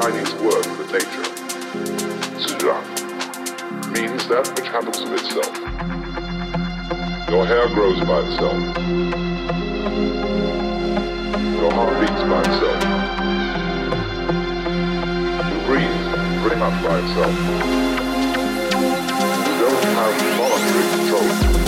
Chinese word for nature, zhang, means that which happens of itself. Your hair grows by itself. Your heart beats by itself. You breathe pretty much by itself. You don't have voluntary control.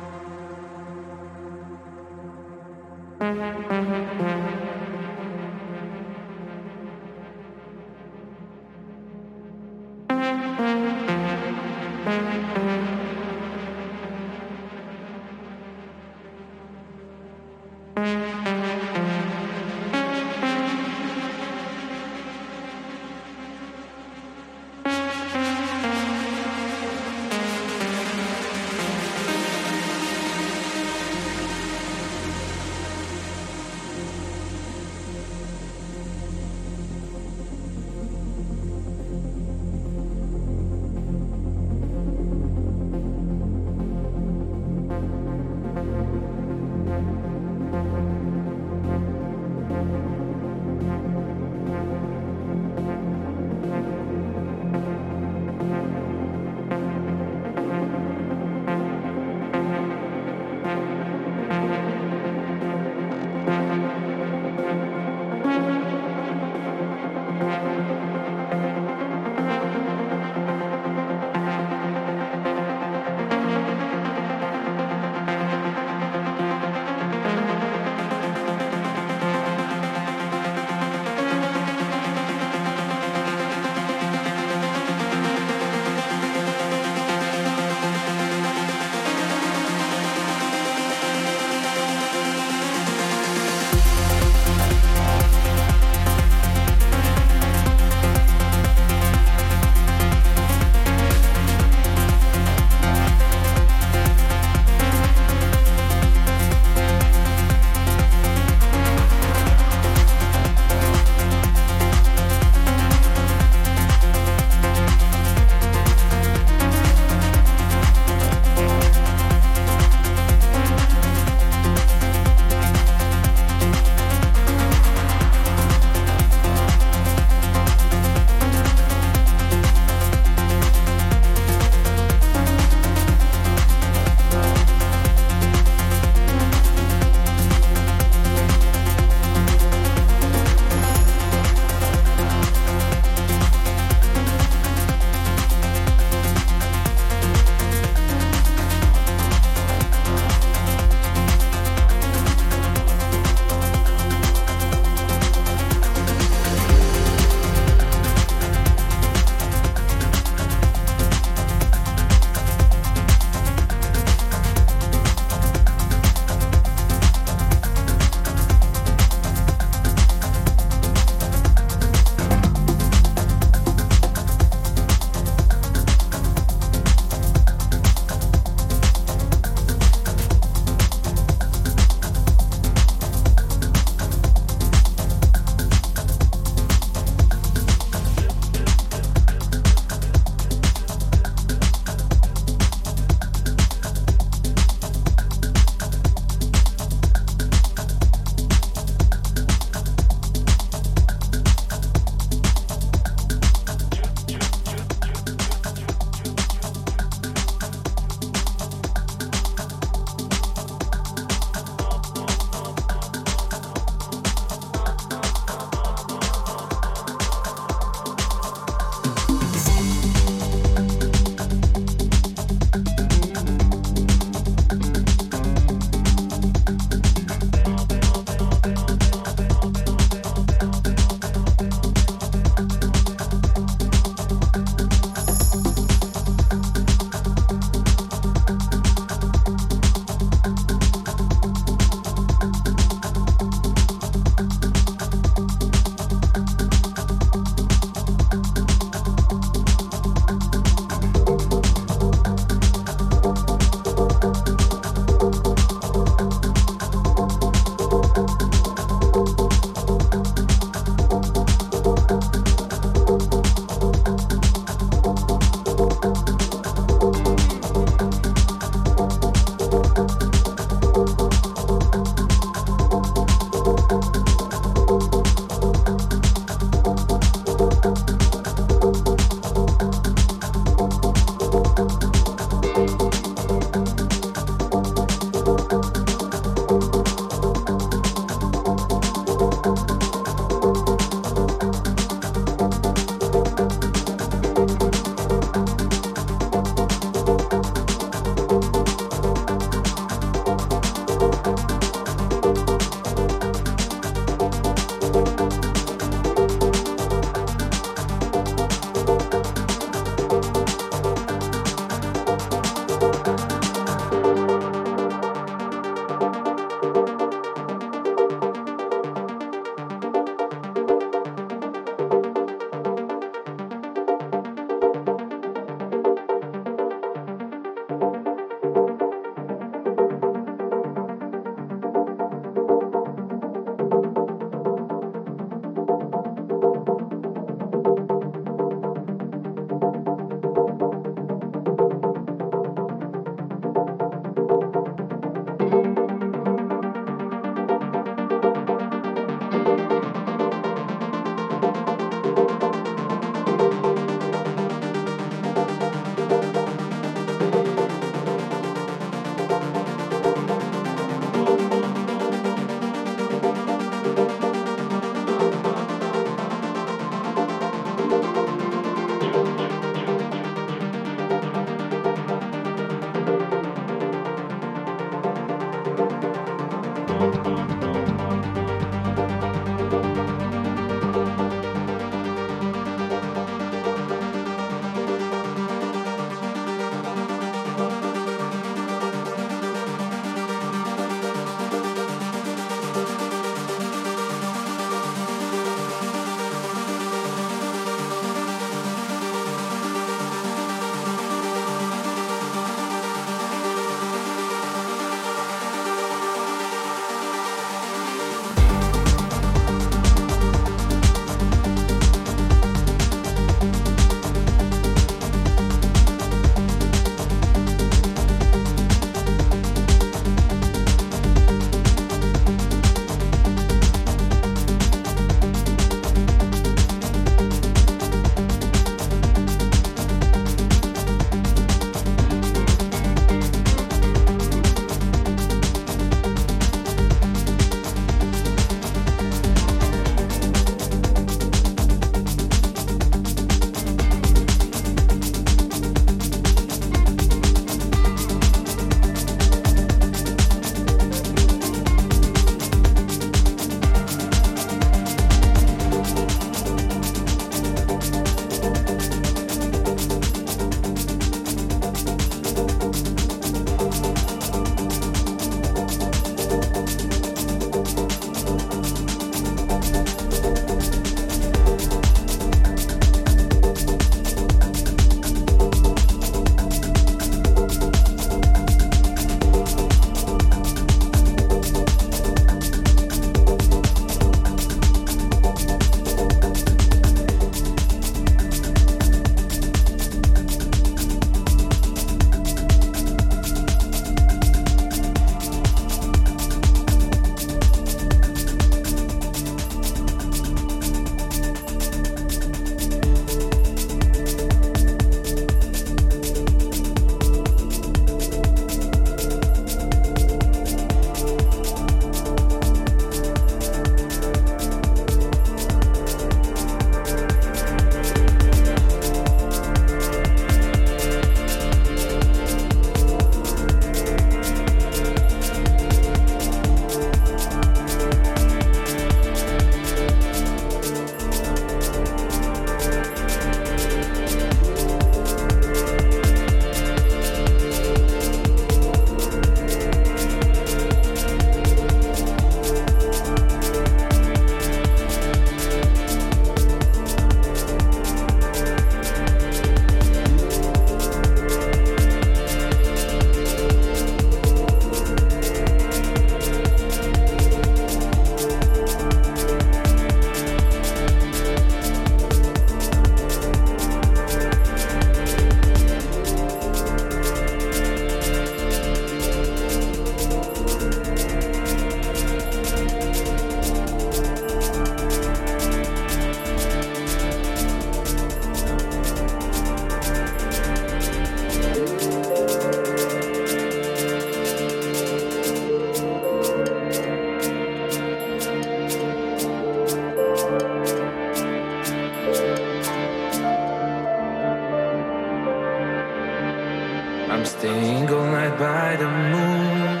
I'm staying all night by the moon,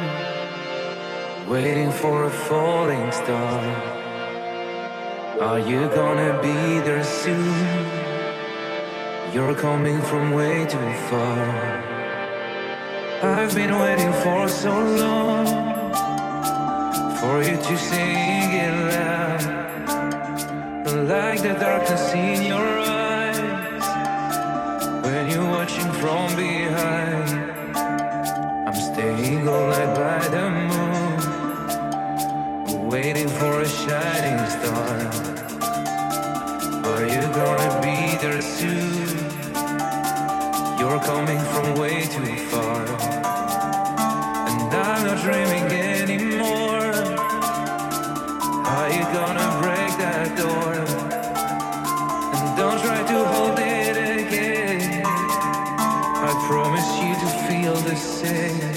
waiting for a falling star. Are you gonna be there soon? You're coming from way too far. I've been waiting for so long for you to sing it loud. Like the darkness in your eyes when you're watching from behind. I'm staying all night by the moon, waiting for a shining star. Are you gonna be there soon? You're coming from way too far. And I'm not dreaming anymore. Are you gonna break that door? And don't try to hold it again. I promise you to feel the same.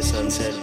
sunset.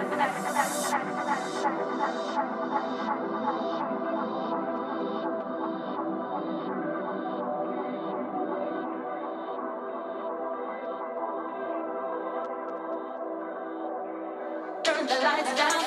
Turn the lights down.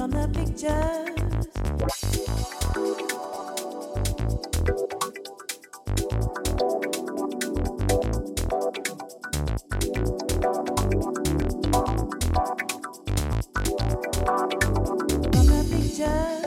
from the pictures, from the pictures.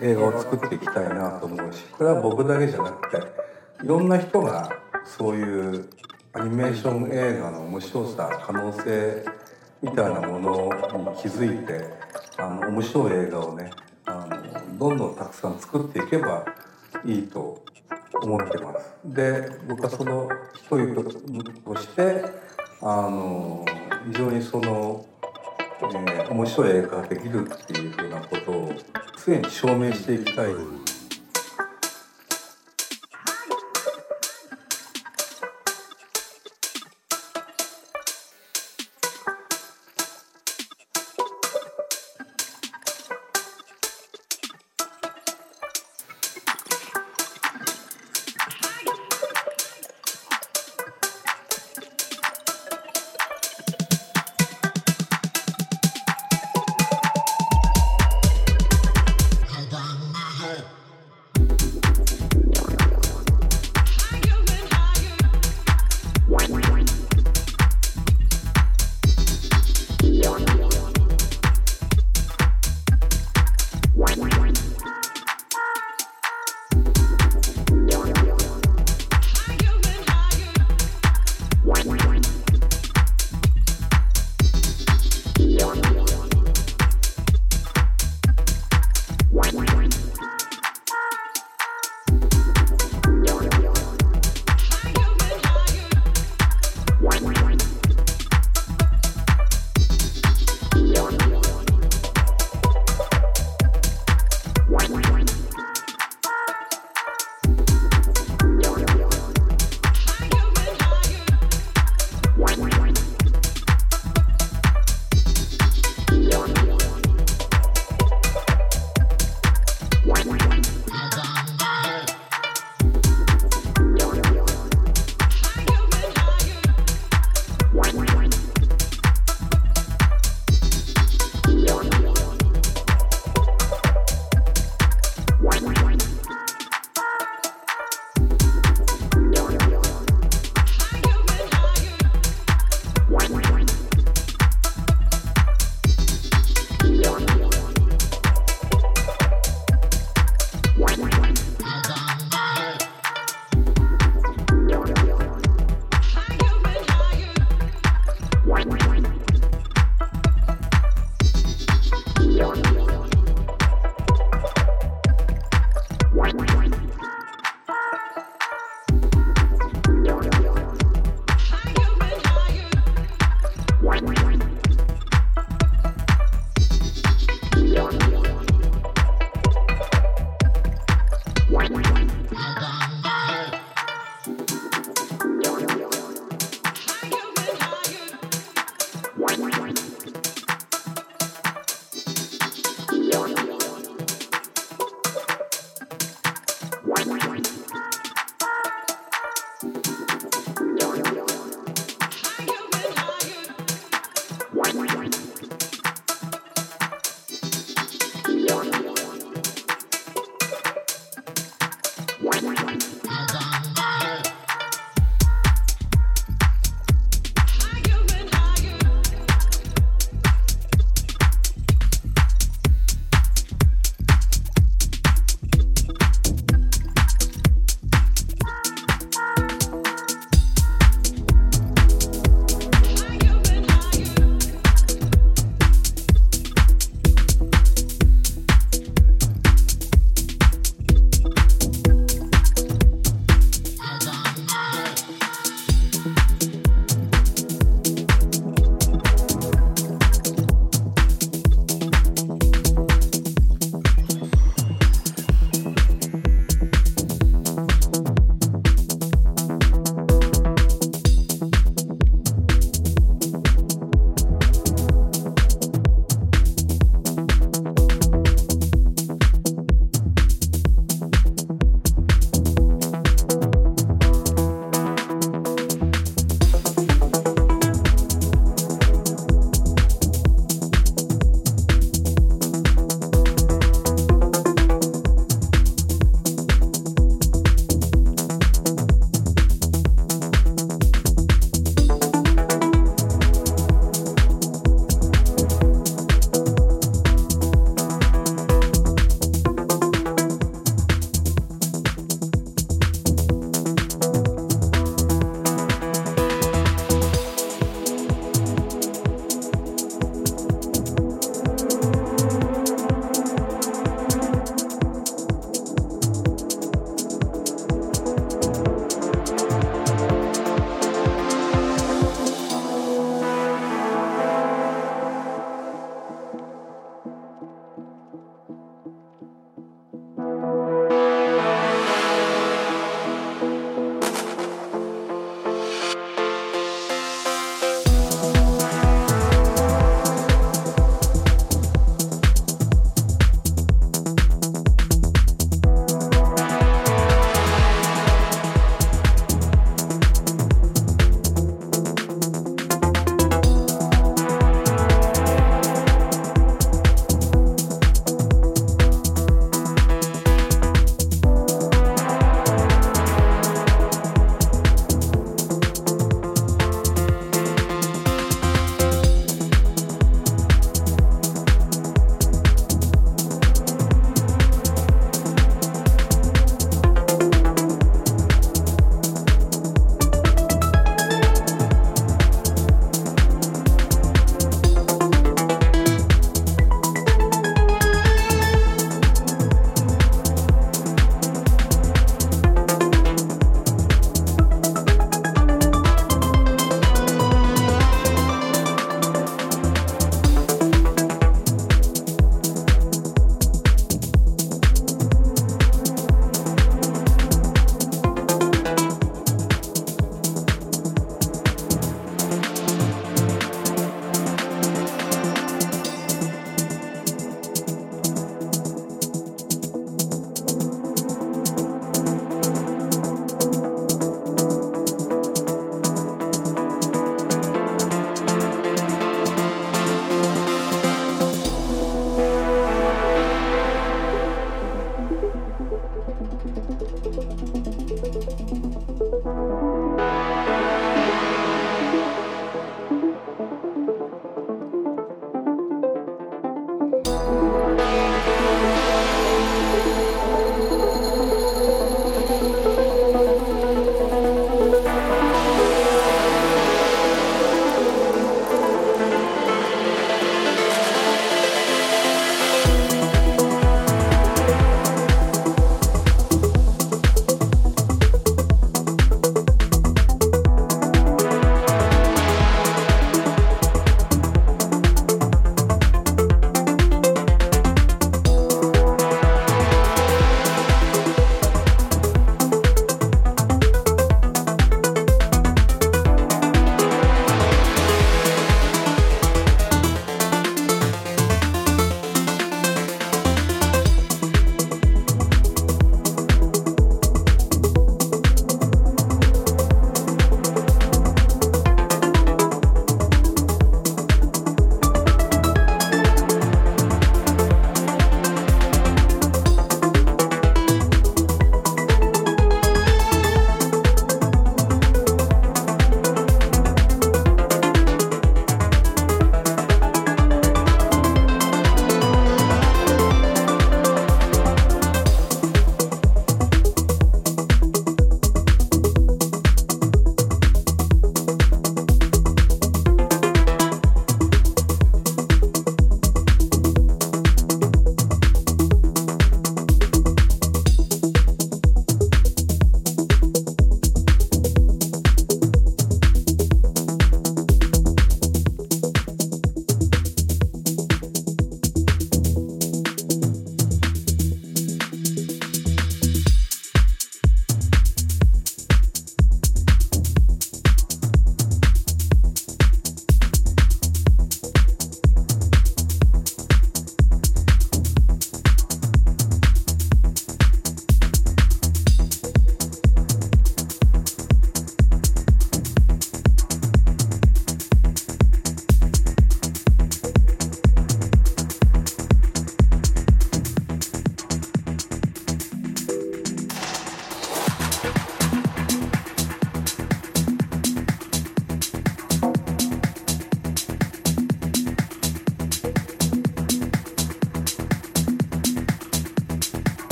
映画を作っていきたいなと思うし、これは僕だけじゃなくていろんな人がそういうアニメーション映画の面白さ、可能性みたいなものに気づいて、面白い映画をね、どんどんたくさん作っていけばいいと思ってます。で、僕はその一人として非常にその、面白い映画ができるっていうふうなことを常に証明していきたい。Wow.